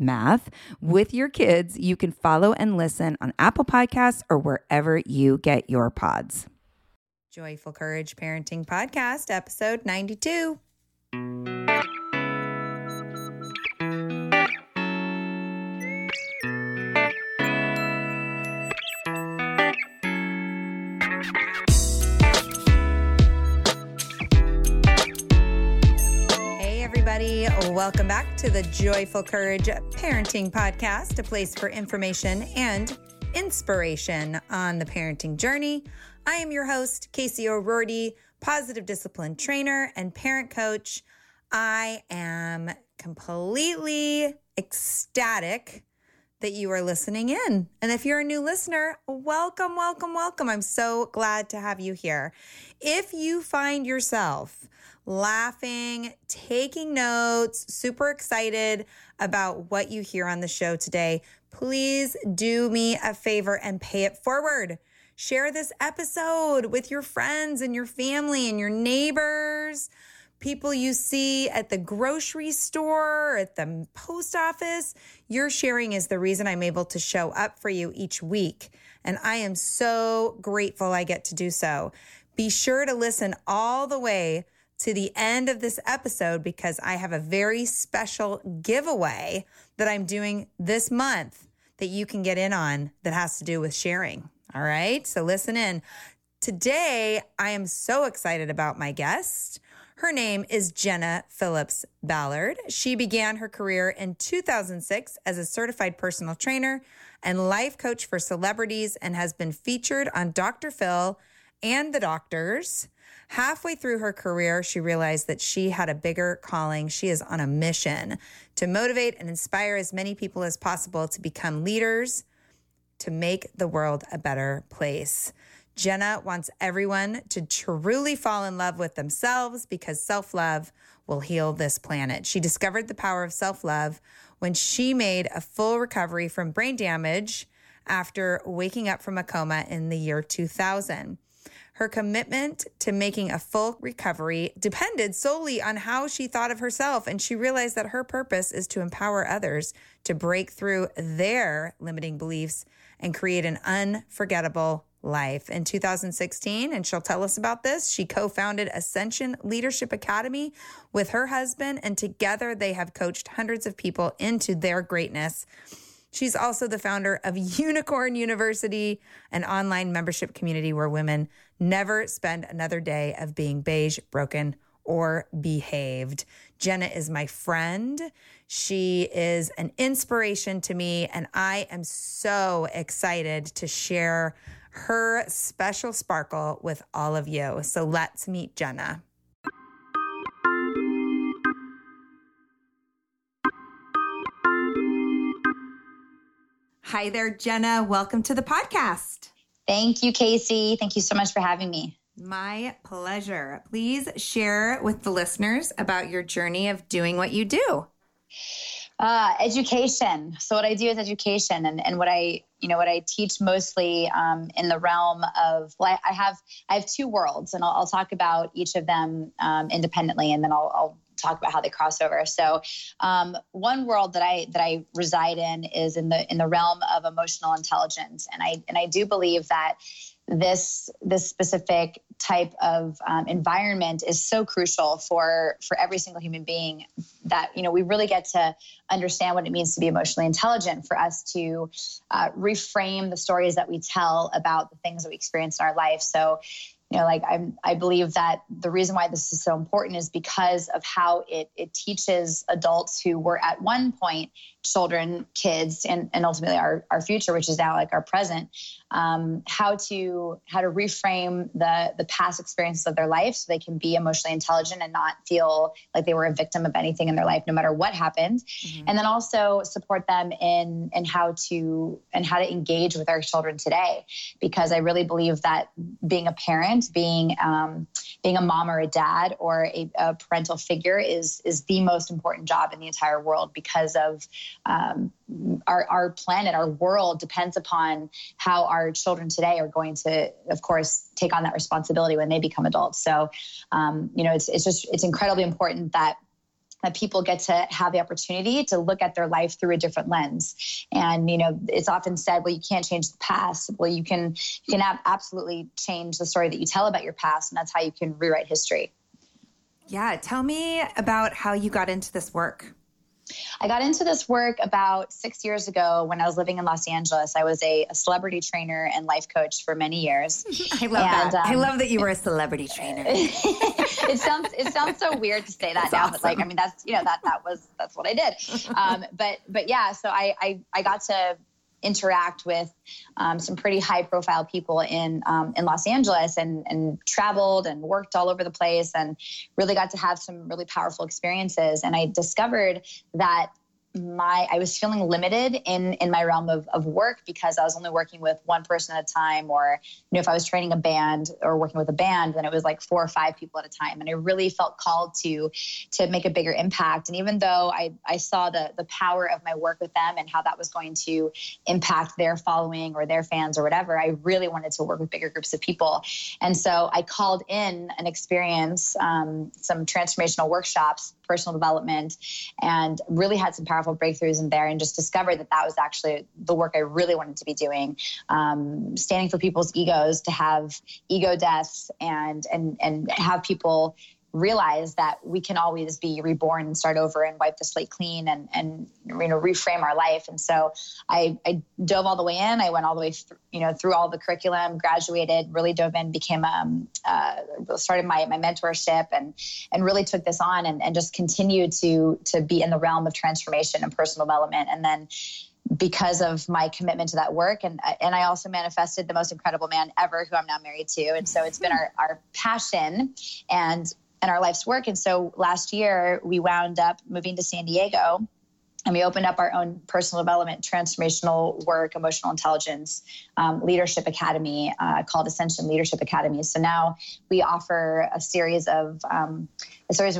Math, with your kids. You can follow and listen on Apple Podcasts or wherever you get your pods. Joyful Courage Parenting Podcast, episode 92. Welcome back to the Joyful Courage Parenting Podcast, a place for information and inspiration on the parenting journey. I am your host, Casey O'Rourke, positive discipline trainer and parent coach. I am completely ecstatic that you are listening in. And if you're a new listener, welcome, welcome, welcome. I'm so glad to have you here. If you find yourself laughing, taking notes, super excited about what you hear on the show today, please do me a favor and pay it forward. Share this episode with your friends and your family and your neighbors, people you see at the grocery store, at the post office. Your sharing is the reason I'm able to show up for you each week, and I am so grateful I get to do so. Be sure to listen all the way to the end of this episode because I have a very special giveaway that I'm doing this month that you can get in on that has to do with sharing. All right, so listen in. Today, I am so excited about my guest. Her name is Jenna Phillips Ballard. She began her career in 2006 as a certified personal trainer and life coach for celebrities and has been featured on Dr. Phil and The Doctors. Halfway through her career, she realized that she had a bigger calling. She is on a mission to motivate and inspire as many people as possible to become leaders, to make the world a better place. Jenna wants everyone to truly fall in love with themselves because self-love will heal this planet. She discovered the power of self-love when she made a full recovery from brain damage after waking up from a coma in the year 2000. Her commitment to making a full recovery depended solely on how she thought of herself, and she realized that her purpose is to empower others to break through their limiting beliefs and create an unforgettable life. In 2016, and she'll tell us about this, she co-founded Ascension Leadership Academy with her husband, and together they have coached hundreds of people into their greatness. She's also the founder of Unicorn University, an online membership community where women never spend another day of being beige, broken, or behaved. Jenna is my friend. She is an inspiration to me, and I am so excited to share her special sparkle with all of you. So let's meet Jenna. Hi there, Jenna. Welcome to the podcast. Thank you, Casey. Thank you so much for having me. My pleasure. Please share with the listeners about your journey of doing what you do. Education. So what I do is education, and what I, what I teach mostly in the realm of, well, I have two worlds, and I'll talk about each of them independently, and then I'll talk about how they cross over. So one world that I reside in is in the realm of emotional intelligence. And I do believe that this specific type of environment is so crucial for every single human being, that, you know, we really get to understand what it means to be emotionally intelligent, for us to reframe the stories that we tell about the things that we experience in our life. So, you know, like I believe that the reason why this is so important is because of how it teaches adults who were at one point children, kids, and ultimately our future, which is now like our present, how to reframe the past experiences of their life so they can be emotionally intelligent and not feel like they were a victim of anything in their life, no matter what happened. Mm-hmm. And then also support them in how to engage with our children today, because I really believe that being a parent, being a mom or a dad or a parental figure is the most important job in the entire world, because of our planet, our world depends upon how our children today are going to, of course, take on that responsibility when they become adults. So, you know, it's incredibly important that people get to have the opportunity to look at their life through a different lens. And, you know, it's often said, well, you can't change the past. Well, you can absolutely change the story that you tell about your past, and that's how you can rewrite history. Yeah. Tell me about how you got into this work. I got into this work about 6 years ago when I was living in Los Angeles. I was a celebrity trainer and life coach for many years. I love that. I love that you were a celebrity trainer. It sounds so weird to say that that's now, awesome. But like, I mean, that's, you know, that's what I did. But yeah, so I got to interact with some pretty high profile people in Los Angeles, and traveled and worked all over the place, and really got to have some really powerful experiences. And I discovered that I was feeling limited in my realm of work, because I was only working with one person at a time, or, you know, if I was training a band or working with a band, then it was like 4 or 5 people at a time. And I really felt called to make a bigger impact. And even though I saw the power of my work with them and how that was going to impact their following or their fans or whatever, I really wanted to work with bigger groups of people. And so I called in an experience, some transformational workshops, personal development, and really had some powerful breakthroughs in there, and just discovered that was actually the work I really wanted to be doing, standing for people's egos, to have ego deaths and have people realize that we can always be reborn and start over and wipe the slate clean and you know, reframe our life. And so I dove all the way in. I went all the way through all the curriculum, graduated, really dove in, became started my mentorship and really took this on and just continued to be in the realm of transformation and personal development. And then, because of my commitment to that work, and I also manifested the most incredible man ever, who I'm now married to. And so it's been our passion and our life's work. And so last year we wound up moving to San Diego, and we opened up our own personal development, transformational work, emotional intelligence, leadership academy called Ascension Leadership Academy. So now we offer a series of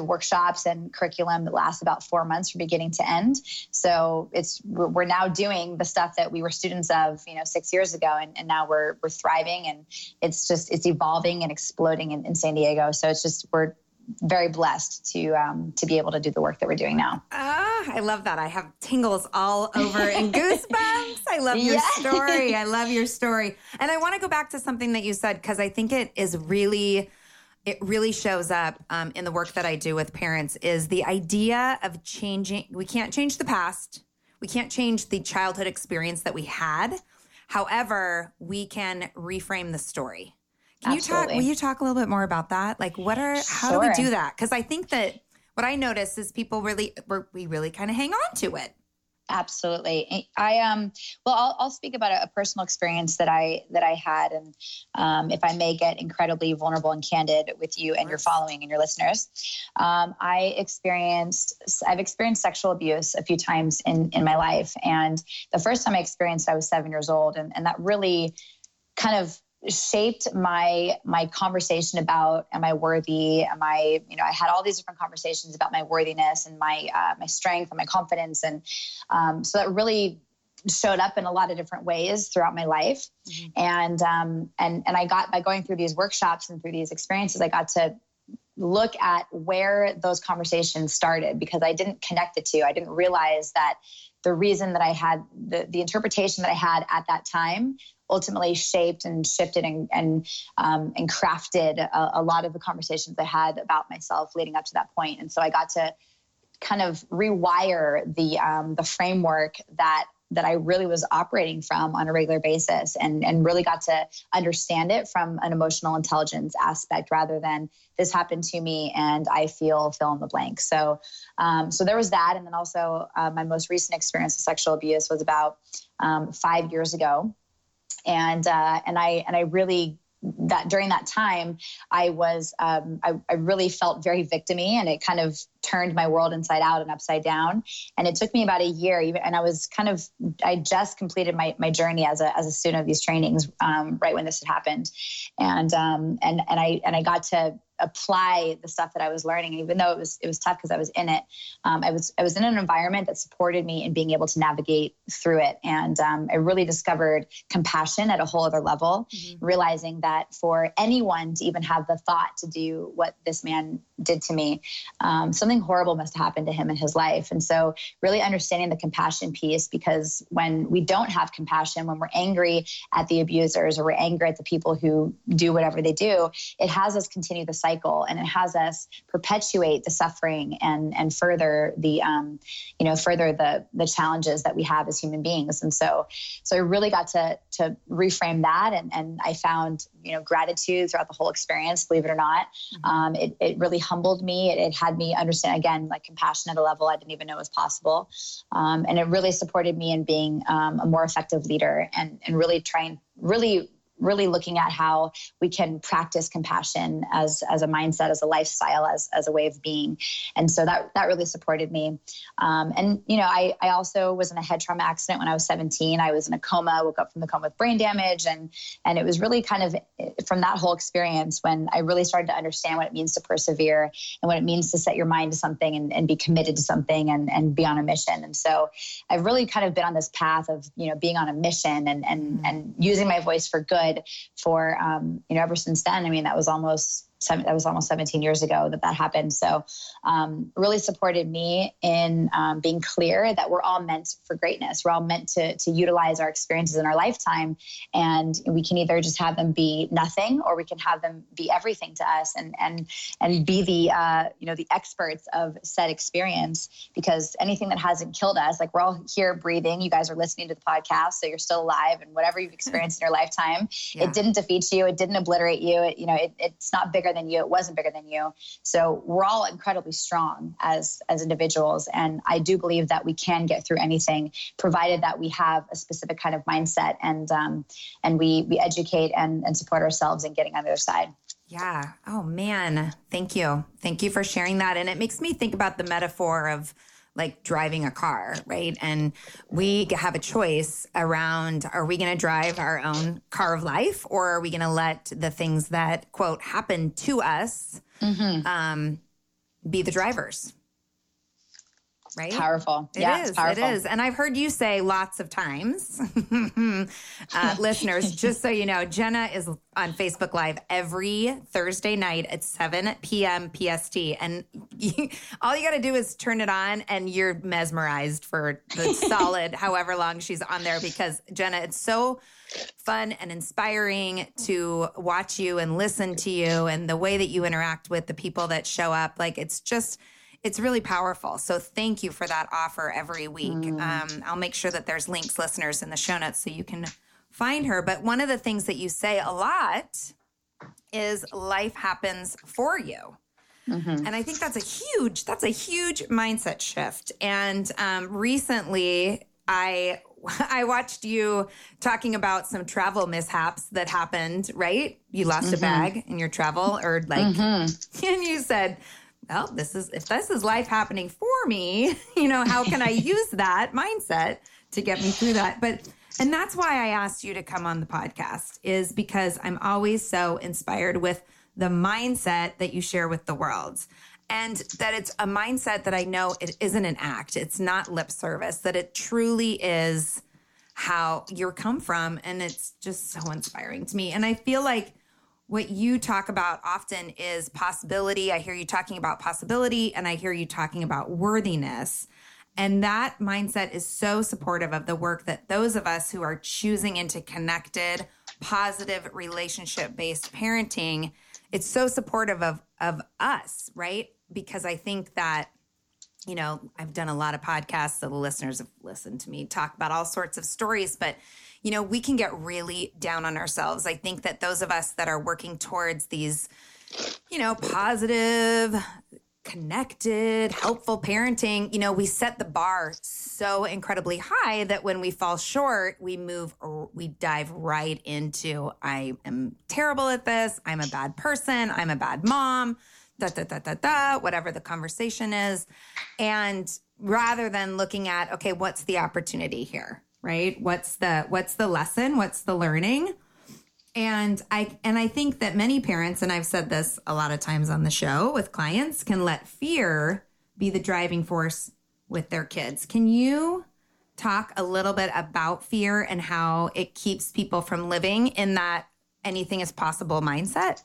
workshops and curriculum that lasts about 4 months from beginning to end. So we're now doing the stuff that we were students of, you know, 6 years ago, and now we're thriving, and it's evolving and exploding in San Diego. So it's just, we're very blessed to be able to do the work that we're doing now. Ah, I love that. I have tingles all over and goosebumps. I love your story. I love your story. And I want to go back to something that you said, because I think it really shows up in the work that I do with parents, is the idea of changing. We can't change the past. We can't change the childhood experience that we had. However, we can reframe the story. Will you talk a little bit more about that? Like, how do we do that? Because I think that what I notice is people really kind of hang on to it. Absolutely. I'll speak about a personal experience that I had. And, if I may get incredibly vulnerable and candid with you and your following and your listeners, I've experienced sexual abuse a few times in my life. And the first time I experienced, I was 7 years old, and that really kind of shaped my conversation about, am I worthy? I had all these different conversations about my worthiness and my strength and my confidence. And, so that really showed up in a lot of different ways throughout my life. Mm-hmm. And I got, by going through these workshops and through these experiences, I got to look at where those conversations started, because I didn't connect the two. I didn't realize that the reason that I had, the interpretation that I had at that time ultimately shaped and shifted and crafted a lot of the conversations I had about myself leading up to that point. And so I got to kind of rewire the framework that I really was operating from on a regular basis, and really got to understand it from an emotional intelligence aspect rather than this happened to me and I feel fill in the blank. So there was that. And then also my most recent experience with sexual abuse was about 5 years ago. And I really, that during that time, I was, I really felt very victim-y, and it kind of turned my world inside out and upside down. And it took me about a year, and I was kind of, I just completed my journey as a student of these trainings, right when this had happened. And I got to apply the stuff that I was learning. And even though it was tough because I was in it, I was in an environment that supported me in being able to navigate through it. And I really discovered compassion at a whole other level, mm-hmm. realizing that for anyone to even have the thought to do what this man did to me, something horrible must have happened to him in his life. And so really understanding the compassion piece, because when we don't have compassion, when we're angry at the abusers or we're angry at the people who do whatever they do, it has us continue the cycle, and it has us perpetuate the suffering and further the, further the challenges that we have as human beings. And so I really got to reframe that. And I found, gratitude throughout the whole experience, believe it or not. It really humbled me. It had me understand again, like compassion at a level I didn't even know was possible. And it really supported me in being a more effective leader and really trying, really looking at how we can practice compassion as a mindset, as a lifestyle, as a way of being. And so that really supported me. I also was in a head trauma accident when I was 17. I was in a coma, woke up from the coma with brain damage. And it was really kind of from that whole experience when I really started to understand what it means to persevere and what it means to set your mind to something and be committed to something and be on a mission. And so I've really kind of been on this path of, being on a mission and using my voice for good. For ever since then. I mean, that was almost 17 years ago that happened. So, really supported me in being clear that we're all meant for greatness. We're all meant to utilize our experiences in our lifetime, and we can either just have them be nothing, or we can have them be everything to us, and be the the experts of said experience. Because anything that hasn't killed us, like we're all here breathing. You guys are listening to the podcast, so you're still alive, and whatever you've experienced in your lifetime, It didn't defeat you. It didn't obliterate you. It's not bigger than you. It wasn't bigger than you. So we're all incredibly strong as individuals. And I do believe that we can get through anything, provided that we have a specific kind of mindset and we educate and support ourselves in getting on the other side. Yeah. Oh man. Thank you. Thank you for sharing that. And it makes me think about the metaphor of like driving a car, right? And we have a choice around, are we going to drive our own car of life, or are we going to let the things that, quote, happen to us be the drivers? Right? Powerful. It is. And I've heard you say lots of times, listeners, just so you know, Jenna is on Facebook Live every Thursday night at 7 p.m. PST. And all you got to do is turn it on and you're mesmerized for the solid however long she's on there, because Jenna, it's so fun and inspiring to watch you and listen to you and the way that you interact with the people that show up. Like it's really powerful. So thank you for that offer every week. I'll make sure that there's links, listeners, in the show notes so you can find her. But one of the things that you say a lot is life happens for you. Mm-hmm. And I think that's a huge mindset shift. And recently I watched you talking about some travel mishaps that happened, right? You lost a bag in your travel or and you said, well, if this is life happening for me, how can I use that mindset to get me through that? And that's why I asked you to come on the podcast, is because I'm always so inspired with the mindset that you share with the world, and that it's a mindset that I know it isn't an act. It's not lip service, that it truly is how you come from. And it's just so inspiring to me. And I feel like what you talk about often is possibility. I hear you talking about possibility, and I hear you talking about worthiness. And that mindset is so supportive of the work that those of us who are choosing into connected, positive, relationship-based parenting, it's so supportive of us, right? Because I think that, you know, I've done a lot of podcasts, so the listeners have listened to me talk about all sorts of stories, but, you know, we can get really down on ourselves. I think that those of us that are working towards these, you know, positive, connected, helpful parenting, you know, we set the bar so incredibly high that when we fall short, we dive right into, I am terrible at this, I'm a bad person, I'm a bad mom, whatever the conversation is. And rather than looking at, okay, what's the opportunity here, right? What's the lesson? What's the learning? And I think that many parents, and I've said this a lot of times on the show with clients, can let fear be the driving force with their kids. Can you talk a little bit about fear and how it keeps people from living in that anything is possible mindset?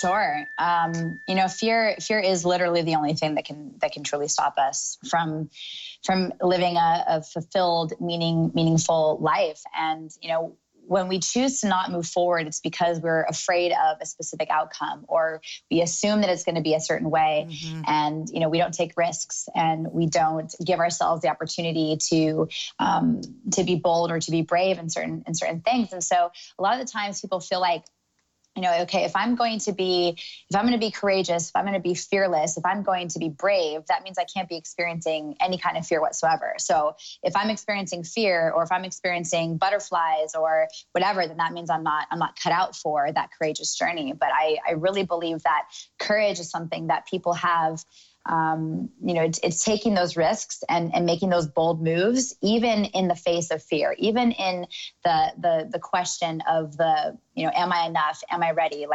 Sure. You know, fear is literally the only thing that can truly stop us from living a fulfilled, meaningful life. And, you know, when we choose to not move forward, it's because we're afraid of a specific outcome, or we assume that it's going to be a certain way. Mm-hmm. And, you know, we don't take risks and we don't give ourselves the opportunity to be bold or to be brave in certain things. And so a lot of the times people feel like, you know, okay, if I'm going to be courageous, if I'm going to be fearless, if I'm going to be brave, that means I can't be experiencing any kind of fear whatsoever. So if I'm experiencing fear, or if I'm experiencing butterflies or whatever, then that means I'm not cut out for that courageous journey. But I really believe that courage is something that people have It's taking those risks and making those bold moves, even in the face of fear, even in the question of am I enough? Am I ready?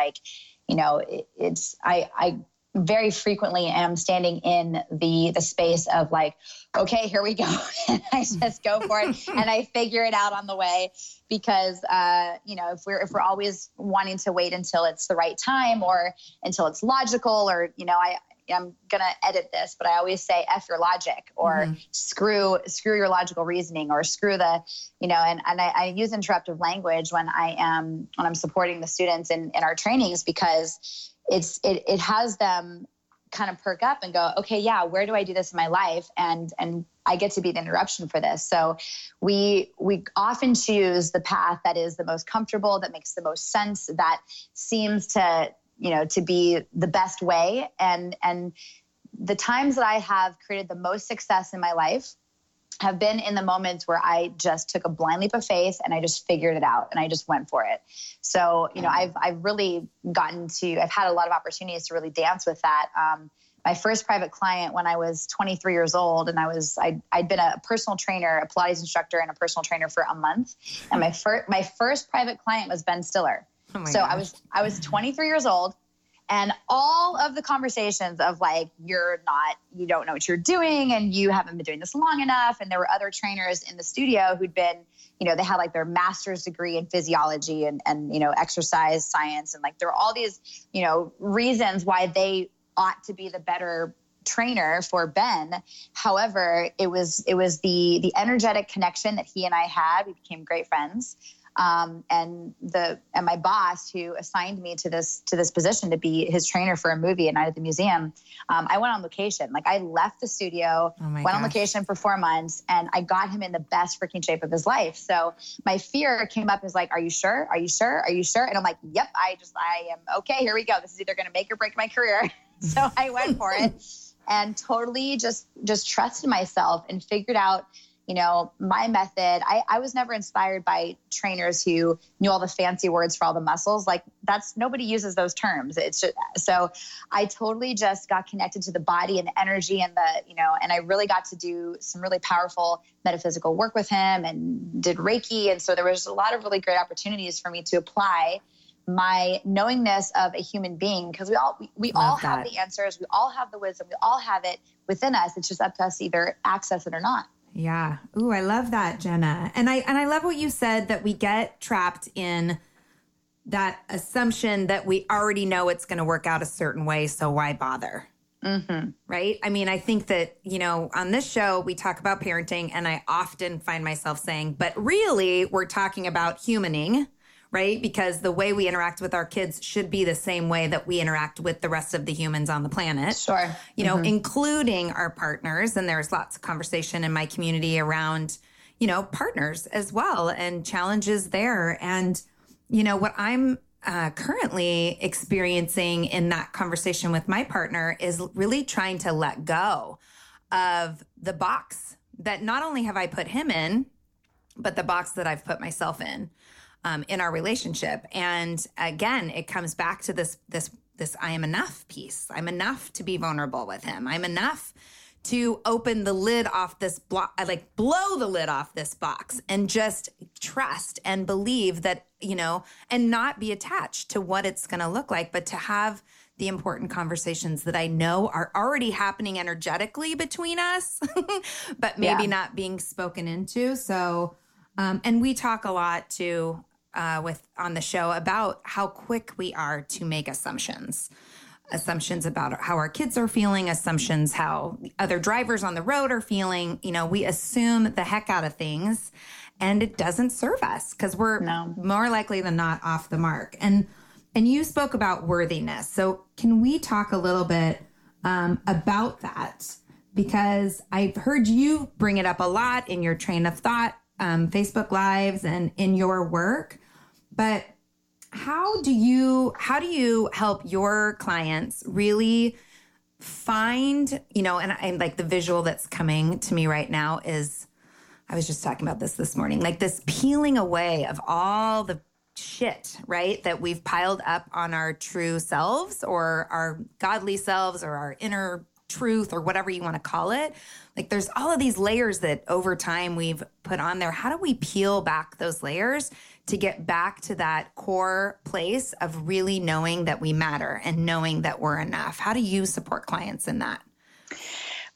I very frequently am standing in the space of okay, here we go. And I just go for it and I figure it out on the way because, if we're always wanting to wait until it's the right time or until it's logical or, I'm going to edit this, but I always say F your logic or screw your logical reasoning or screw the, and I use interruptive language when I'm supporting the students in our trainings because it has them kind of perk up and go, okay, yeah, where do I do this in my life? And I get to be the interruption for this. So we often choose the path that is the most comfortable, that makes the most sense, that seems to be the best way. And the times that I have created the most success in my life have been in the moments where I just took a blind leap of faith and I just figured it out and I just went for it. So, I've really I've had a lot of opportunities to really dance with that. My first private client when I was 23 years old, and I'd been a personal trainer, a Pilates instructor and a personal trainer for a month. And my first private client was Ben Stiller. Oh my gosh. I was 23 years old. And all of the conversations of you don't know what you're doing and you haven't been doing this long enough. And there were other trainers in the studio who'd been, they had their master's degree in physiology and exercise science. And there were all these, reasons why they ought to be the better trainer for Ben. However, it was the energetic connection that he and I had. We became great friends. And my boss who assigned me to this position to be his trainer for a movie at night at the museum, I went on location. I left the studio, on location for 4 months, and I got him in the best freaking shape of his life. So my fear came up and was like, are you sure? Are you sure? Are you sure? And I'm like, yep, I am. Okay, here we go. This is either going to make or break my career. So I went for it and totally just trusted myself and figured out, my method. I was never inspired by trainers who knew all the fancy words for all the muscles. Nobody uses those terms. It's just, so I totally just got connected to the body and the energy and and I really got to do some really powerful metaphysical work with him and did Reiki. And so there was a lot of really great opportunities for me to apply my knowingness of a human being, because we all have the answers. We all have the wisdom. We all have it within us. It's just up to us either access it or not. Yeah. Ooh, I love that, Jenna. And I love what you said, that we get trapped in that assumption that we already know it's going to work out a certain way, so why bother? Mm-hmm. Right? I mean, I think that, on this show, we talk about parenting, and I often find myself saying, but really, we're talking about humaning, right? Because the way we interact with our kids should be the same way that we interact with the rest of the humans on the planet. Sure. Including our partners. And there's lots of conversation in my community around, partners as well and challenges there. And, what I'm currently experiencing in that conversation with my partner is really trying to let go of the box that not only have I put him in, but the box that I've put myself in our relationship. And again, it comes back to this I am enough piece. I'm enough to be vulnerable with him. I'm enough to open the lid off this block, blow the lid off this box and just trust and believe that, and not be attached to what it's going to look like, but to have the important conversations that I know are already happening energetically between us, but maybe not being spoken into. So, and we talk a lot too, on the show about how quick we are to make assumptions about how our kids are feeling, assumptions how other drivers on the road are feeling. We assume the heck out of things, and it doesn't serve us because we're more likely than not off the mark. And you spoke about worthiness. So can we talk a little bit about that? Because I've heard you bring it up a lot in your train of thought, Facebook Lives and in your work, but how do you help your clients really find, and I'm the visual that's coming to me right now is, I was just talking about this morning, this peeling away of all the shit, right? That we've piled up on our true selves or our godly selves or our inner truth or whatever you want to call it. Like there's all of these layers that over time we've put on there. How do we peel back those layers to get back to that core place of really knowing that we matter and knowing that we're enough? How do you support clients in that?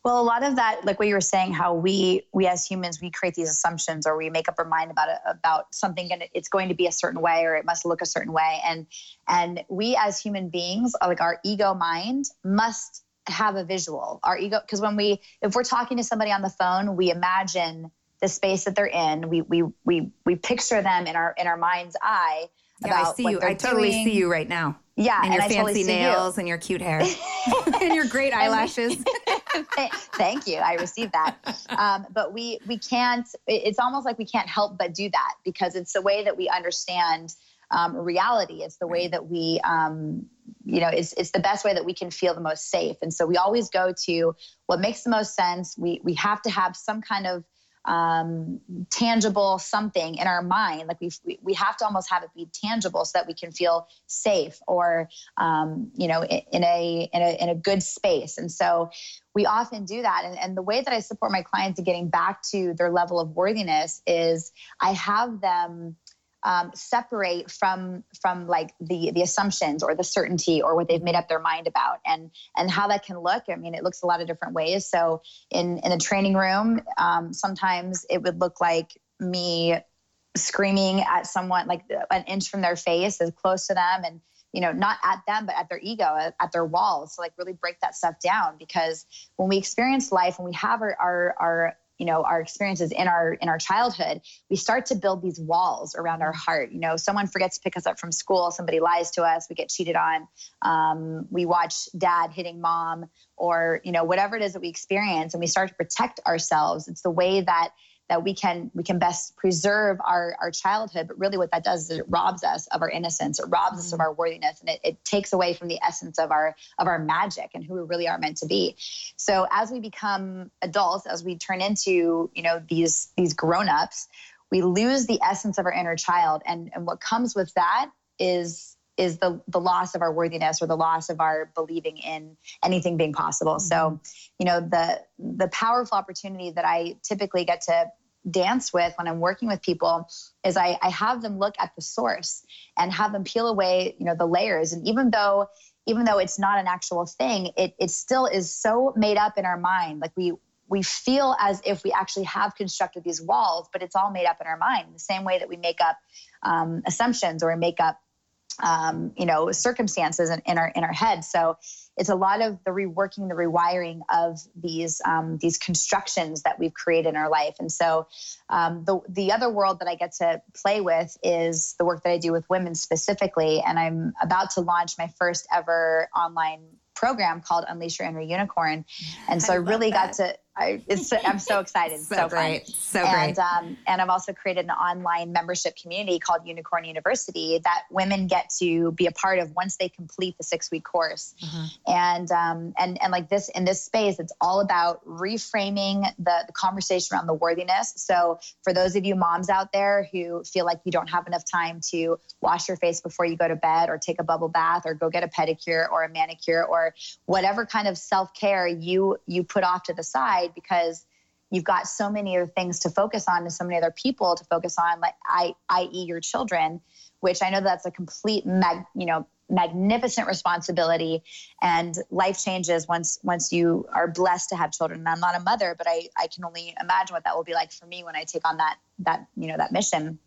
Well, a lot of that, like what you were saying, how we as humans, we create these assumptions or we make up our mind about something and it's going to be a certain way or it must look a certain way. And we as human beings, like our ego mind must have a visual. Our ego, because if we're talking to somebody on the phone, we imagine the space that they're in. We picture them in our mind's eye. Yeah, I see you. I totally see you right now. Yeah. And your fancy nails and your cute hair and your great eyelashes. Thank you. I received that. But we can't, it's almost like we can't help but do that because it's the way that we understand reality. It's the way that we, it's the best way that we can feel the most safe. And so we always go to what makes the most sense. We have to have some kind of tangible something in our mind. Like we have to almost have it be tangible so that we can feel safe or, in a good space. And so we often do that. And the way that I support my clients in getting back to their level of worthiness is I have them separate from like the assumptions or the certainty or what they've made up their mind about and how that can look. I mean, it looks a lot of different ways. So in a training room, sometimes it would look like me screaming at someone like an inch from their face as close to them and, not at them, but at their ego, at their walls. So like really break that stuff down because when we experience life, when we have our experiences in our childhood, we start to build these walls around our heart. Someone forgets to pick us up from school. Somebody lies to us. We get cheated on. We watch dad hitting mom or, whatever it is that we experience and we start to protect ourselves. It's the way that we can best preserve our childhood. But really what that does is it robs us of our innocence. It robs us of our worthiness. And it takes away from the essence of our magic and who we really are meant to be. So as we become adults, as we turn into, these grownups, we lose the essence of our inner child. And what comes with that is the loss of our worthiness or the loss of our believing in anything being possible. So, the powerful opportunity that I typically get to dance with when I'm working with people is I have them look at the source and have them peel away, the layers. And even though it's not an actual thing, it still is so made up in our mind. Like we feel as if we actually have constructed these walls, but it's all made up in our mind the same way that we make up assumptions or make up circumstances in our head. So it's a lot of the reworking, the rewiring of these constructions that we've created in our life. And so, the other world that I get to play with is the work that I do with women specifically. And I'm about to launch my first ever online program called Unleash Your Inner Unicorn. And so I'm so excited. So great. So great. And I've also created an online membership community called Unicorn University that women get to be a part of once they complete the 6-week course. Mm-hmm. And like this, in this space, it's all about reframing the conversation around the worthiness. So for those of you moms out there who feel like you don't have enough time to wash your face before you go to bed or take a bubble bath or go get a pedicure or a manicure or whatever kind of self-care you put off to the side, because you've got so many other things to focus on and so many other people to focus on, like i.e. your children, which I know that's a complete magnificent responsibility, and life changes once you are blessed to have children. And I'm not a mother, but I can only imagine what that will be like for me when I take on that mission.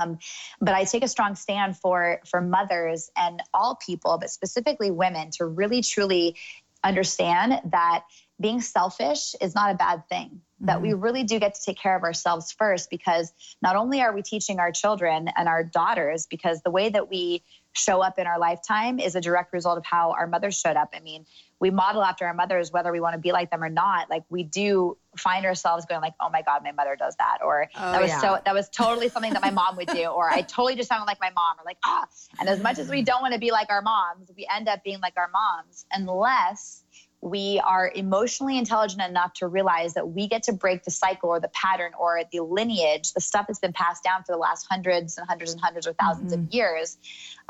But I take a strong stand for mothers and all people, but specifically women, to really truly understand that being selfish is not a bad thing, that we really do get to take care of ourselves first, because not only are we teaching our children and our daughters, because the way that we show up in our lifetime is a direct result of how our mothers showed up. I mean, we model after our mothers, whether we want to be like them or not. Like we do find ourselves going like, oh my God, my mother does that. Or that was totally something that my mom would do. Or I totally just sounded like my mom, or like, ah. And as much as we don't want to be like our moms, we end up being like our moms unless we are emotionally intelligent enough to realize that we get to break the cycle or the pattern or the lineage, the stuff that's been passed down for the last hundreds and hundreds and hundreds or thousands of years,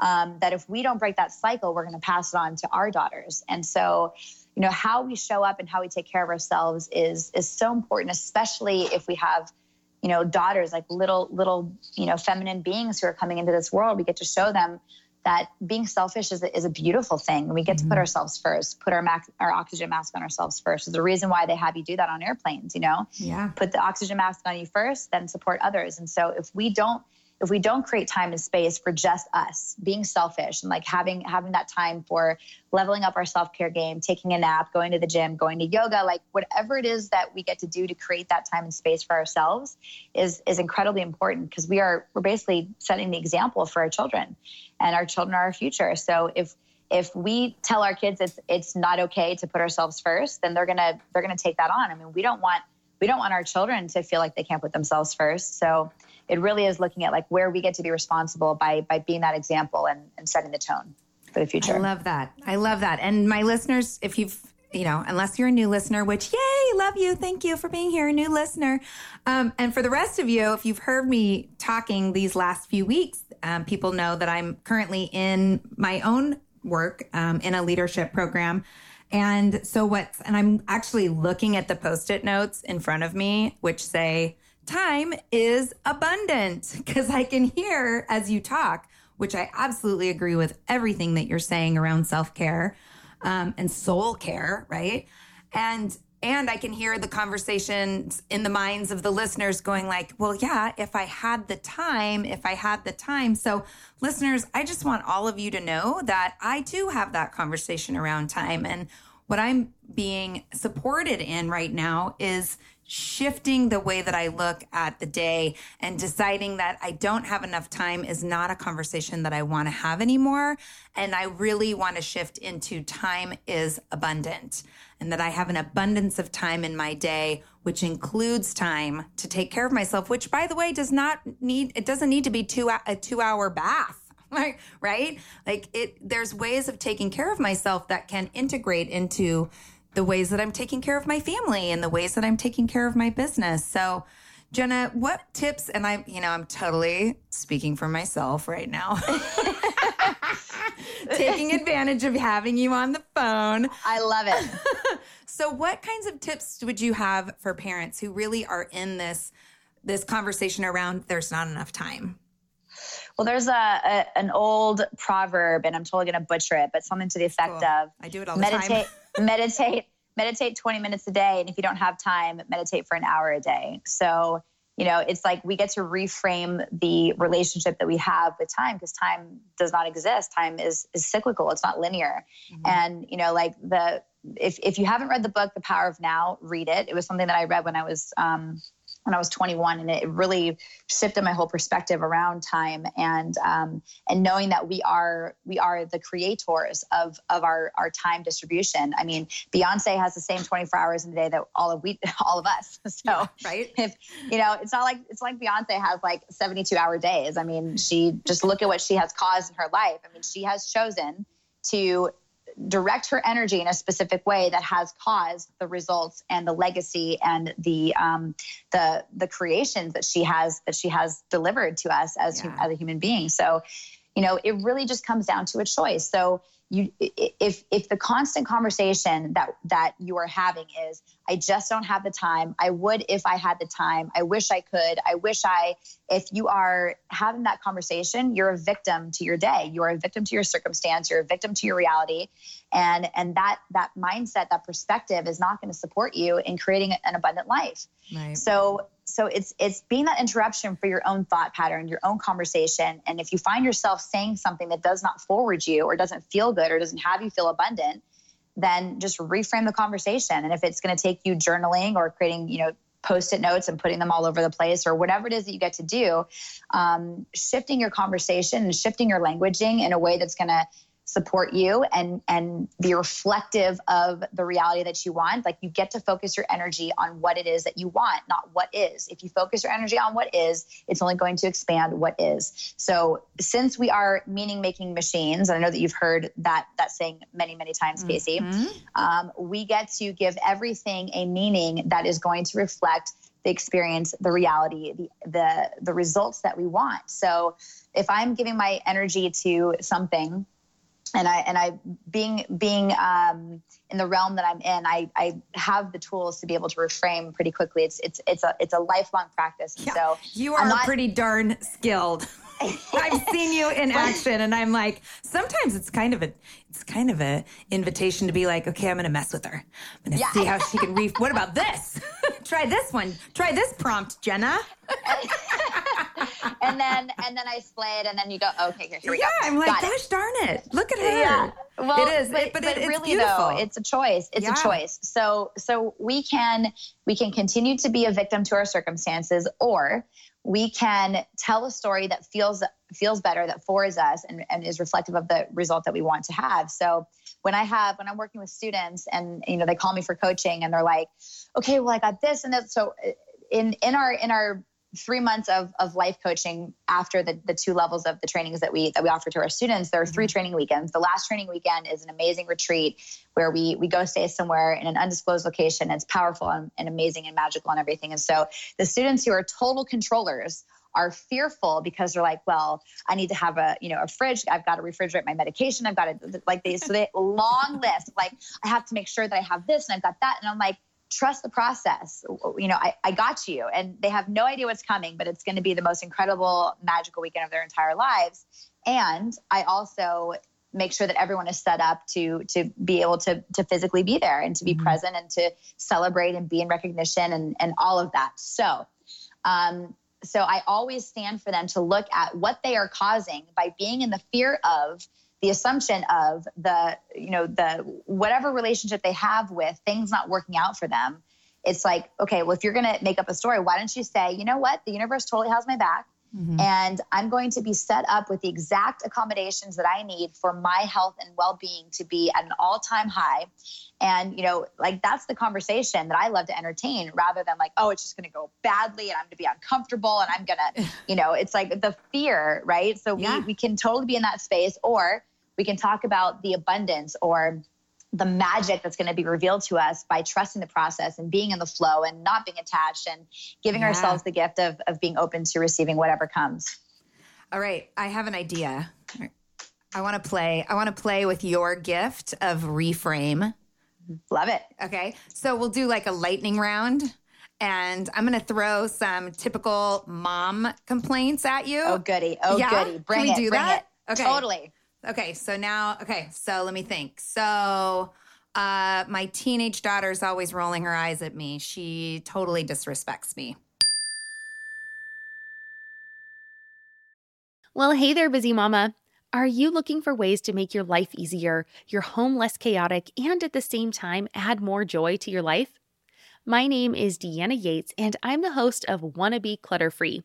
that if we don't break that cycle, we're going to pass it on to our daughters. And so, you know, how we show up and how we take care of ourselves is so important, especially if we have, you know, daughters, like little, you know, feminine beings who are coming into this world. We get to show them that being selfish is a beautiful thing. We get to put ourselves first, put our oxygen mask on ourselves first. There's a reason why they have you do that on airplanes, you know? Yeah. Put the oxygen mask on you first, then support others. And so if we don't create time and space for just us, being selfish and like having that time for leveling up our self-care game, taking a nap, going to the gym, going to yoga, like whatever it is that we get to do to create that time and space for ourselves is incredibly important, because we're basically setting the example for our children, and our children are our future. So if we tell our kids it's not okay to put ourselves first, then they're going to take that on. I mean, we don't want our children to feel like they can't put themselves first. So it really is looking at like where we get to be responsible by being that example and setting the tone for the future. I love that. And my listeners, if you've, you know, unless you're a new listener, which yay, love you. Thank you for being here, a new listener. And for the rest of you, if you've heard me talking these last few weeks, people know that I'm currently in my own work in a leadership program. And so and I'm actually looking at the Post-it notes in front of me, which say, time is abundant, because I can hear as you talk, which I absolutely agree with everything that you're saying around self-care and soul care, right? And I can hear the conversations in the minds of the listeners going like, well, yeah, if I had the time. So listeners, I just want all of you to know that I too have that conversation around time. And what I'm being supported in right now is shifting the way that I look at the day and deciding that I don't have enough time is not a conversation that I want to have anymore. And I really want to shift into time is abundant, and that I have an abundance of time in my day, which includes time to take care of myself, which, by the way, doesn't need to be a 2-hour bath. Right? Like there's ways of taking care of myself that can integrate into the ways that I'm taking care of my family and the ways that I'm taking care of my business. So Jenna, what tips, and I'm totally speaking for myself right now, taking advantage of having you on the phone. I love it. So what kinds of tips would you have for parents who really are in this conversation around there's not enough time? Well, there's an old proverb, and I'm totally going to butcher it, but something to the effect of, I do it all the time. Meditate 20 minutes a day. And if you don't have time, meditate for an hour a day. So, you know, it's like we get to reframe the relationship that we have with time, because time does not exist. Time is cyclical. It's not linear. Mm-hmm. And, you know, like if you haven't read the book, The Power of Now, read it. It was something that I read when I was 21, and it really shifted my whole perspective around time and knowing that we are the creators of our time distribution. I mean, Beyonce has the same 24 hours in a day that all of us. So yeah, right, if you know, it's not like Beyonce has like 72-hour days. I mean, she just look at what she has caused in her life. I mean, she has chosen to direct her energy in a specific way that has caused the results and the legacy and the creations that she has delivered to us as a human being. So, you know, it really just comes down to a choice. So if the constant conversation that you are having is, I just don't have the time. I would, if I had the time, I wish I could, if you are having that conversation, you're a victim to your day. You're a victim to your circumstance. You're a victim to your reality. And that mindset, that perspective is not going to support you in creating an abundant life. Right. So it's being that interruption for your own thought pattern, your own conversation. And if you find yourself saying something that does not forward you or doesn't feel good or doesn't have you feel abundant, then just reframe the conversation. And if it's going to take you journaling or creating, you know, Post-it notes and putting them all over the place or whatever it is that you get to do, shifting your conversation and shifting your languaging in a way that's going to support you and be reflective of the reality that you want. Like, you get to focus your energy on what it is that you want, not what is. If you focus your energy on what is, it's only going to expand what is. So since we are meaning-making machines, and I know that you've heard that saying many, many times, Casey, we get to give everything a meaning that is going to reflect the experience, the reality, the results that we want. So if I'm giving my energy to something, and I being in the realm that I'm in, I have the tools to be able to reframe pretty quickly. It's a lifelong practice. And yeah. So you are pretty darn skilled. I've seen you in action, and I'm like, sometimes it's kind of a invitation to be like, okay, I'm going to mess with her. I'm going to see how she can what about this? Try this one. Try this prompt, Jenna. and then I slay it, and then you go, okay, here we go. Yeah, I'm like, gosh darn it. Look at her. Yeah. Well, it is, but it's really beautiful. Though, it's a choice. It's a choice. So we can continue to be a victim to our circumstances, or we can tell a story that feels better, that forwards us and is reflective of the result that we want to have. So when I'm working with students, and you know, they call me for coaching, and they're like, okay, well, I got this and that. So in our 3 months of life coaching, after the two levels of the trainings that we offer to our students, there are 3 training weekends. The last training weekend is an amazing retreat where we go stay somewhere in an undisclosed location. It's powerful and amazing and magical and everything. And so the students who are total controllers are fearful, because they're like, well, I need to have a fridge. I've got to refrigerate my medication. I've got to like these. So they long list, like, I have to make sure that I have this and I've got that. And I'm like, trust the process. You know, I got you. And they have no idea what's coming, but it's going to be the most incredible, magical weekend of their entire lives. And I also make sure that everyone is set up to be able to physically be there and to be present and to celebrate and be in recognition and all of that. So I always stand for them to look at what they are causing by being in the fear of the assumption of the whatever relationship they have with things not working out for them. It's like, okay, well, if you're going to make up a story, why don't you say, you know what? The universe totally has my back, and I'm going to be set up with the exact accommodations that I need for my health and well-being to be at an all-time high. And, you know, like, that's the conversation that I love to entertain, rather than like, oh, it's just going to go badly and I'm going to be uncomfortable and I'm going to, you know, it's like the fear, right? So we can totally be in that space, or we can talk about the abundance or the magic that's going to be revealed to us by trusting the process and being in the flow and not being attached and giving ourselves the gift of being open to receiving whatever comes. All right. I have an idea. I want to play with your gift of reframe. Love it. Okay. So we'll do like a lightning round, and I'm going to throw some typical mom complaints at you. Oh, goody. Bring it. Can we do that? Okay. Totally. Okay, so now, let me think. So my teenage daughter's always rolling her eyes at me. She totally disrespects me. Well, hey there, busy mama. Are you looking for ways to make your life easier, your home less chaotic, and at the same time add more joy to your life? My name is Deanna Yates, and I'm the host of Wannabe Clutter Free,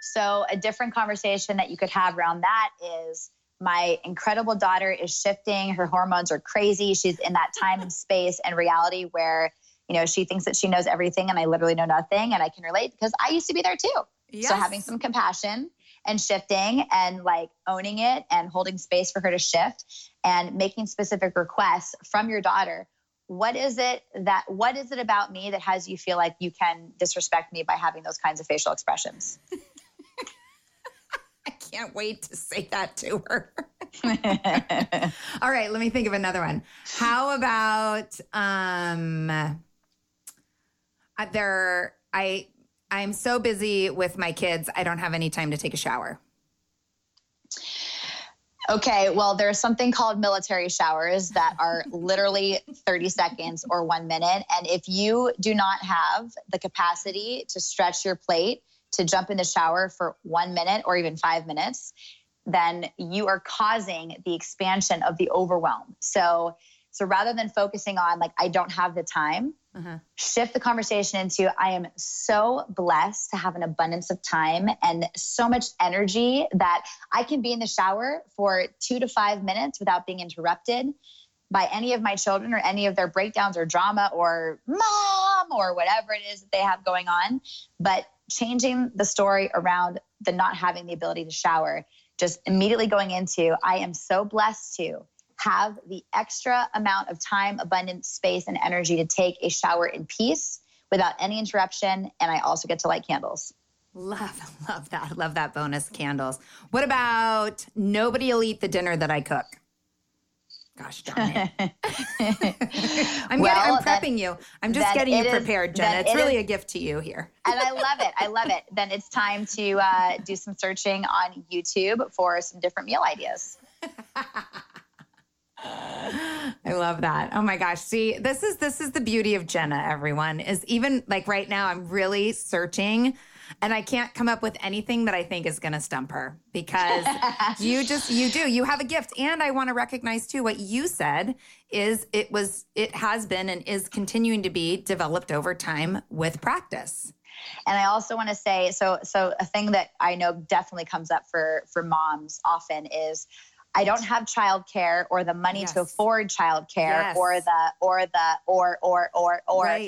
So a different conversation that you could have around that is, my incredible daughter is shifting. Her hormones are crazy. She's in that time and space and reality where, you know, she thinks that she knows everything and I literally know nothing, and I can relate because I used to be there too. Yes. So having some compassion and shifting and like owning it and holding space for her to shift and making specific requests from your daughter. What is it about me that has you feel like you can disrespect me by having those kinds of facial expressions? I can't wait to say that to her. All right, let me think of another one. How about I'm so busy with my kids, I don't have any time to take a shower. Okay, well, there's something called military showers that are literally 30 seconds or 1 minute. And if you do not have the capacity to stretch your plate to jump in the shower for 1 minute or even 5 minutes, then you are causing the expansion of the overwhelm. So rather than focusing on like, I don't have the time, shift the conversation into, I am so blessed to have an abundance of time and so much energy that I can be in the shower for 2 to 5 minutes without being interrupted by any of my children or any of their breakdowns or drama or mom or whatever it is that they have going on. But changing the story around the not having the ability to shower, just immediately going into, I am so blessed to have the extra amount of time, abundance, space, and energy to take a shower in peace without any interruption. And I also get to light candles. Love that. Love that bonus, candles. What about nobody will eat the dinner that I cook? Gosh darn it. I'm prepping you. I'm just getting you prepared, Jenna. It's really a gift to you here. And I love it. I love it. Then it's time to do some searching on YouTube for some different meal ideas. I love that. Oh my gosh. See, this is the beauty of Jenna, everyone, is even like right now I'm really searching and I can't come up with anything that I think is going to stump her because you have a gift. And I want to recognize too, what you said is it has been and is continuing to be developed over time with practice. And I also want to say, so a thing that I know definitely comes up for moms often is, I don't have childcare or the money to afford childcare or right.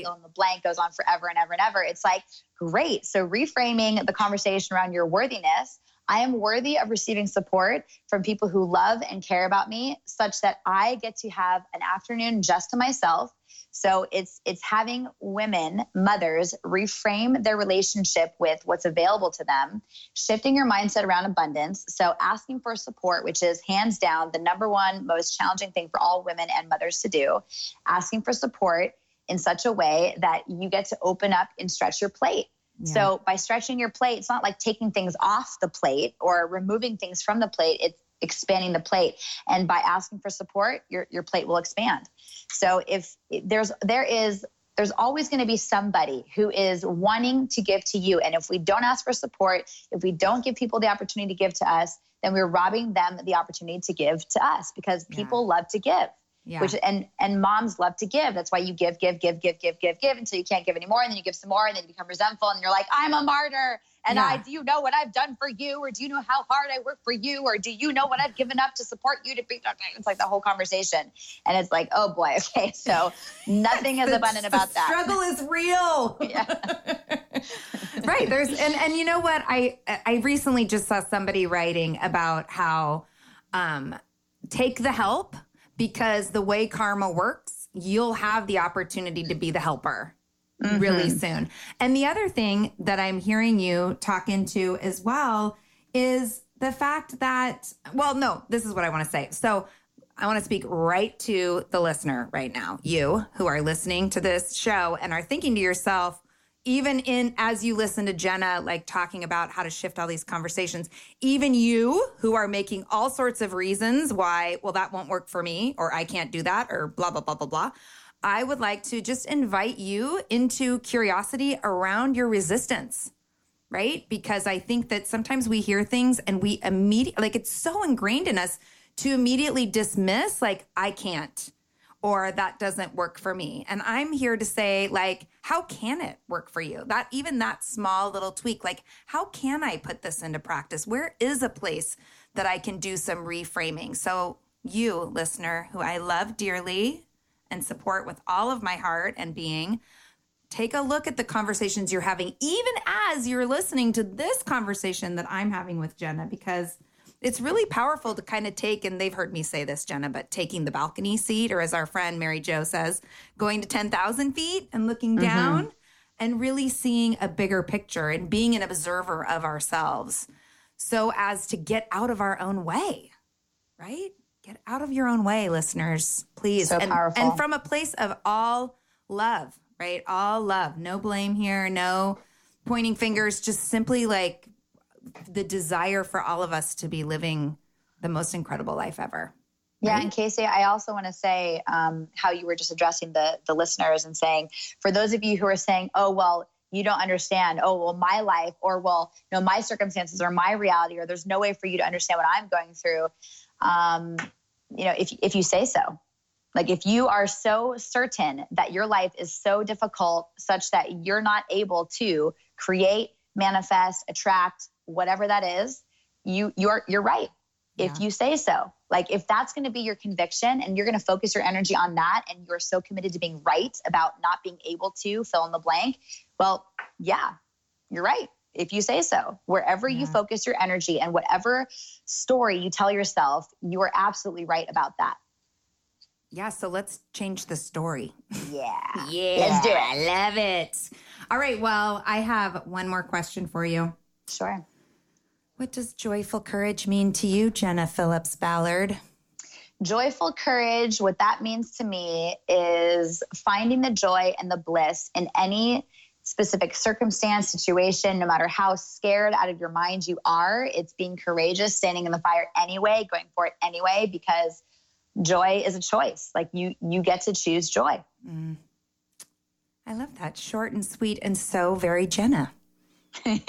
Fill in the blank goes on forever and ever and ever. It's like, great. So reframing the conversation around your worthiness. I am worthy of receiving support from people who love and care about me such that I get to have an afternoon just to myself. So it's having women, mothers, reframe their relationship with what's available to them, shifting your mindset around abundance. So asking for support, which is hands down the number one most challenging thing for all women and mothers to do, asking for support in such a way that you get to open up and stretch your plate. Yeah. So by stretching your plate, it's not like taking things off the plate or removing things from the plate. It's expanding the plate. And by asking for support, your plate will expand. So if there's always going to be somebody who is wanting to give to you. And if we don't ask for support, if we don't give people the opportunity to give to us, then we're robbing them the opportunity to give to us because people love to give, which, and moms love to give. That's why you give until you can't give anymore. And then you give some more and then you become resentful and you're like, I'm a martyr. And do you know what I've done for you? Or do you know how hard I work for you? Or do you know what I've given up to support you to be? It's like the whole conversation. And it's like, oh boy. Okay. So nothing is abundant about that. Struggle is real. Right. And you know what? I recently just saw somebody writing about how take the help because the way karma works, you'll have the opportunity to be the helper. Mm-hmm. Really soon. And the other thing that I'm hearing you talk into as well is the fact that, this is what I want to say. So I want to speak right to the listener right now. You who are listening to this show and are thinking to yourself, even in, as you listen to Jenna, like talking about how to shift all these conversations, even you who are making all sorts of reasons why, well, that won't work for me, or I can't do that, or blah, blah, blah, blah, blah. I would like to just invite you into curiosity around your resistance, right? Because I think that sometimes we hear things and we immediately, like it's so ingrained in us to immediately dismiss, like, I can't, or that doesn't work for me. And I'm here to say, like, how can it work for you? That, even that small little tweak, like, how can I put this into practice? Where is a place that I can do some reframing? So you, listener, who I love dearly and support with all of my heart and being, take a look at the conversations you're having, even as you're listening to this conversation that I'm having with Jenna, because it's really powerful to kind of take, and they've heard me say this, Jenna, but taking the balcony seat, or as our friend Mary Jo says, going to 10,000 feet and looking down and really seeing a bigger picture and being an observer of ourselves so as to get out of our own way, right? Get out of your own way, listeners, please. So powerful. And from a place of all love, right? All love. No blame here, no pointing fingers, just simply like the desire for all of us to be living the most incredible life ever. Right? Yeah. And Casey, I also want to say how you were just addressing the listeners and saying, for those of you who are saying, oh, well, you don't understand. Oh, well, my life, or, well, no, my circumstances or my reality, or there's no way for you to understand what I'm going through. You know, if you say so, like if you are so certain that your life is so difficult such that you're not able to create, manifest, attract, whatever that is, you're right. If you say so, like if that's going to be your conviction and you're going to focus your energy on that, and you're so committed to being right about not being able to fill in the blank, well, yeah, you're right. If you say so, wherever you focus your energy and whatever story you tell yourself, you are absolutely right about that. Yeah. So let's change the story. Yeah. Yeah. Let's do it. I love it. All right. Well, I have one more question for you. Sure. What does joyful courage mean to you, Jenna Phillips Ballard? Joyful courage, what that means to me is finding the joy and the bliss in any specific circumstance, situation, no matter how scared out of your mind you are. It's being courageous, standing in the fire anyway, going for it anyway, because joy is a choice. Like you get to choose joy. Mm. I love that. Short and sweet and so very Jenna. Thank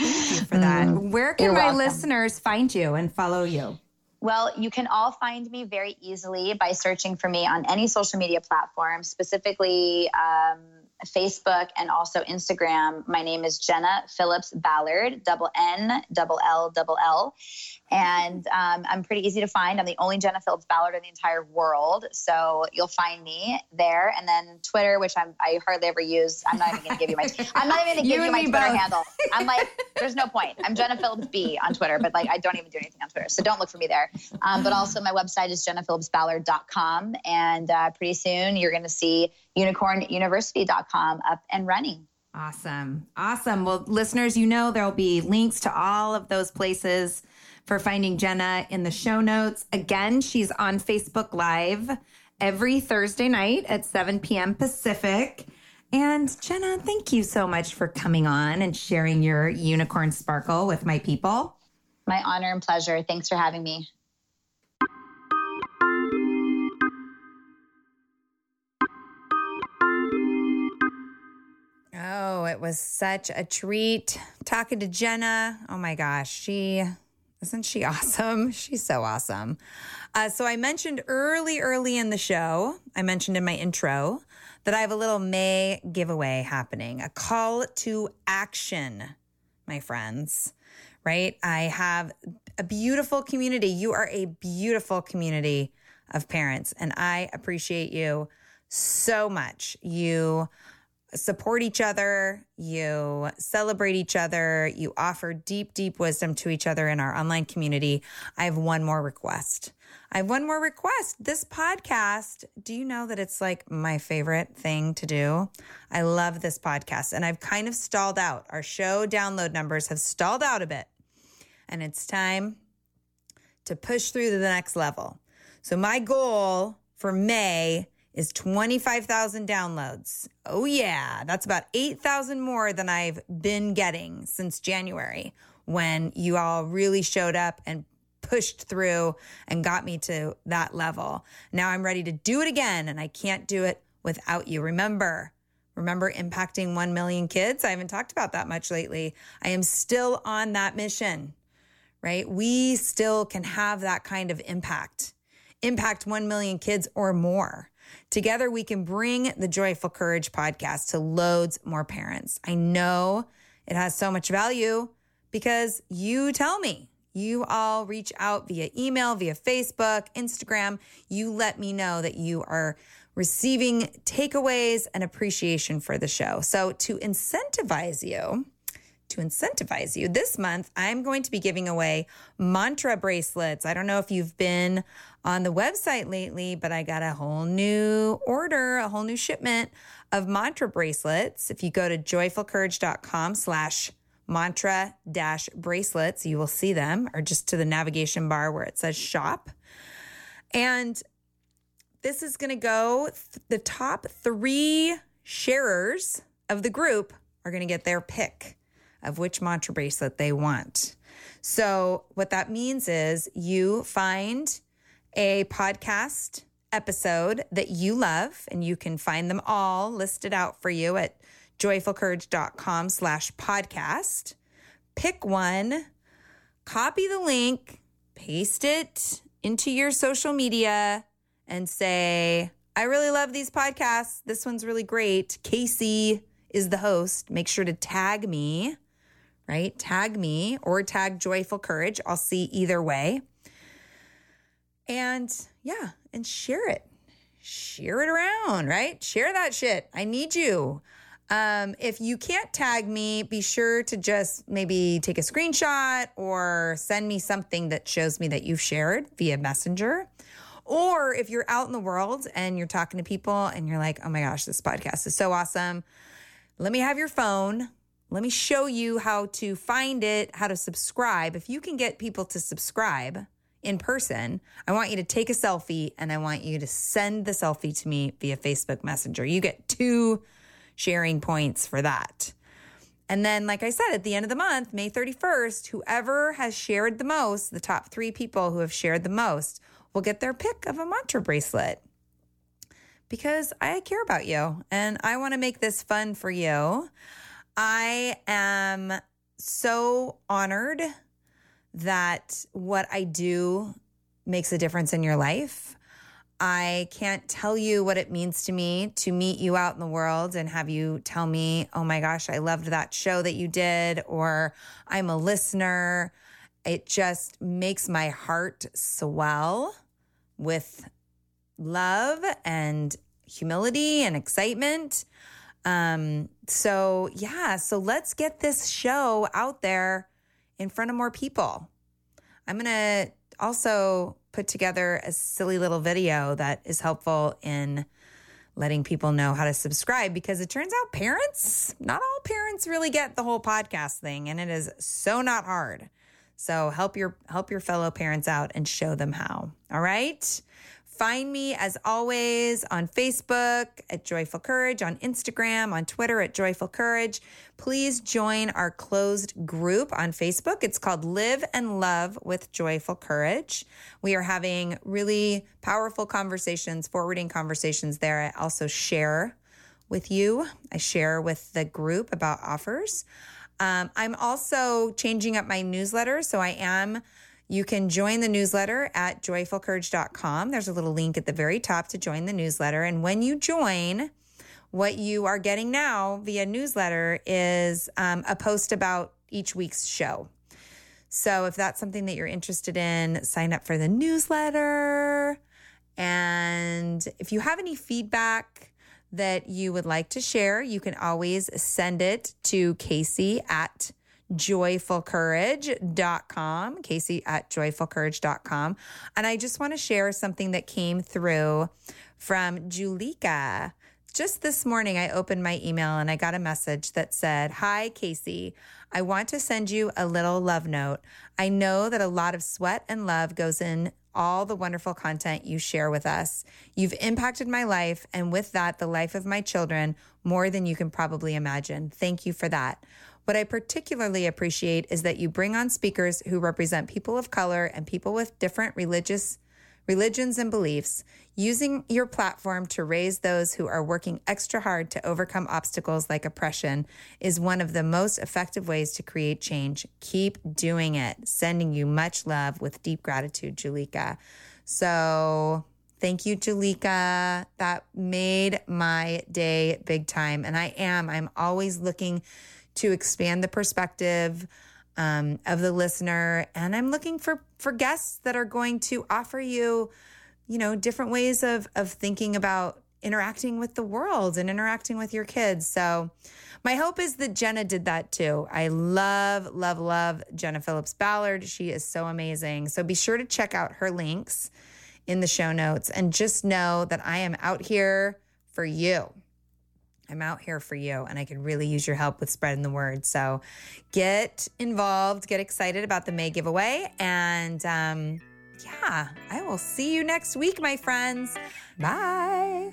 you for that. Where can my listeners find you and follow you? Well, you can all find me very easily by searching for me on any social media platform, specifically Facebook and also Instagram. My name is Jenna Phillips Ballard, double N, double L, double L. And I'm pretty easy to find. I'm the only Jenna Phillips Ballard in the entire world. So you'll find me there. And then Twitter, which I hardly ever use. I'm not even going to give you my Twitter handle. I'm like, there's no point. I'm Jenna Phillips B on Twitter, but like I don't even do anything on Twitter. So don't look for me there. But also my website is jennaphillipsballard.com. And pretty soon you're going to see unicornuniversity.com up and running. Awesome. Awesome. Well, listeners, you know there'll be links to all of those places for finding Jenna in the show notes. Again, she's on Facebook Live every Thursday night at 7 p.m. Pacific. And Jenna, thank you so much for coming on and sharing your unicorn sparkle with my people. My honor and pleasure. Thanks for having me. Oh, it was such a treat talking to Jenna. Oh my gosh, isn't she awesome? She's so awesome. So I mentioned early in the show, I mentioned in my intro that I have a little May giveaway happening, a call to action, my friends, right? I have a beautiful community. You are a beautiful community of parents, and I appreciate you so much. You support each other, you celebrate each other, you offer deep, deep wisdom to each other in our online community. I have one more request. This podcast, do you know that it's like my favorite thing to do? I love this podcast, and I've kind of stalled out. Our show download numbers have stalled out a bit, and it's time to push through to the next level. So my goal for May is 25,000 downloads. Oh yeah, that's about 8,000 more than I've been getting since January, when you all really showed up and pushed through and got me to that level. Now I'm ready to do it again, and I can't do it without you. Remember impacting 1 million kids? I haven't talked about that much lately. I am still on that mission, right? We still can have that kind of impact 1 million kids or more. Together, we can bring the Joyful Courage podcast to loads more parents. I know it has so much value because you tell me. You all reach out via email, via Facebook, Instagram. You let me know that you are receiving takeaways and appreciation for the show. So to incentivize you this month, I'm going to be giving away mantra bracelets. I don't know if you've been on the website lately, but I got a whole new order, a whole new shipment of mantra bracelets. If you go to joyfulcourage.com/mantra-bracelets, you will see them, or just to the navigation bar where it says shop. And this is going to go, the top three sharers of the group are going to get their pick of which mantra bracelet they want. So what that means is you find a podcast episode that you love, and you can find them all listed out for you at joyfulcourage.com/podcast. Pick one, copy the link, paste it into your social media, and say, I really love these podcasts. This one's really great. Casey is the host. Make sure to tag me, right? Tag me or tag Joyful Courage. I'll see either way. And yeah, and share it. Share it around, right? Share that shit. I need you. If you can't tag me, be sure to just maybe take a screenshot or send me something that shows me that you've shared via Messenger. Or if you're out in the world and you're talking to people and you're like, oh my gosh, this podcast is so awesome. Let me have your phone. Let me show you how to find it, how to subscribe. If you can get people to subscribe in person, I want you to take a selfie and I want you to send the selfie to me via Facebook Messenger. You get 2 sharing points for that. And then, like I said, at the end of the month, May 31st, whoever has shared the most, the top 3 people who have shared the most, will get their pick of a mantra bracelet, because I care about you and I want to make this fun for you. I am so honored that what I do makes a difference in your life. I can't tell you what it means to me to meet you out in the world and have you tell me, oh my gosh, I loved that show that you did, or I'm a listener. It just makes my heart swell with love and humility and excitement. So let's get this show out there in front of more people. I'm going to also put together a silly little video that is helpful in letting people know how to subscribe, because it turns out parents, not all parents really get the whole podcast thing, and it is so not hard. So help your fellow parents out and show them how. All right. Find me as always on Facebook at Joyful Courage, on Instagram, on Twitter at Joyful Courage. Please join our closed group on Facebook. It's called Live and Love with Joyful Courage. We are having really powerful conversations, forwarding conversations there. I also share with you. I share with the group about offers. I'm also changing up my newsletter. You can join the newsletter at joyfulcourage.com. There's a little link at the very top to join the newsletter. And when you join, what you are getting now via newsletter is a post about each week's show. So if that's something that you're interested in, sign up for the newsletter. And if you have any feedback that you would like to share, you can always send it to Casey at joyfulcourage.com, Casey at joyfulcourage.com. And I just want to share something that came through from Julika. Just this morning, I opened my email and I got a message that said, hi, Casey, I want to send you a little love note. I know that a lot of sweat and love goes in all the wonderful content you share with us. You've impacted my life, and with that, the life of my children, more than you can probably imagine. Thank you for that. What I particularly appreciate is that you bring on speakers who represent people of color and people with different religions and beliefs, using your platform to raise those who are working extra hard to overcome obstacles like oppression is one of the most effective ways to create change. Keep doing it. Sending you much love with deep gratitude, Julika. So thank you, Julika. That made my day big time. And I'm always looking to expand the perspective of the listener. And I'm looking for guests that are going to offer you, you know, different ways of thinking about interacting with the world and interacting with your kids. So my hope is that Jenna did that too. I love, love, love Jenna Phillips Ballard. She is so amazing. So be sure to check out her links in the show notes, and just know that I am out here for you. I'm out here for you, and I could really use your help with spreading the word. So get involved, get excited about the May giveaway. And yeah, I will see you next week, my friends. Bye.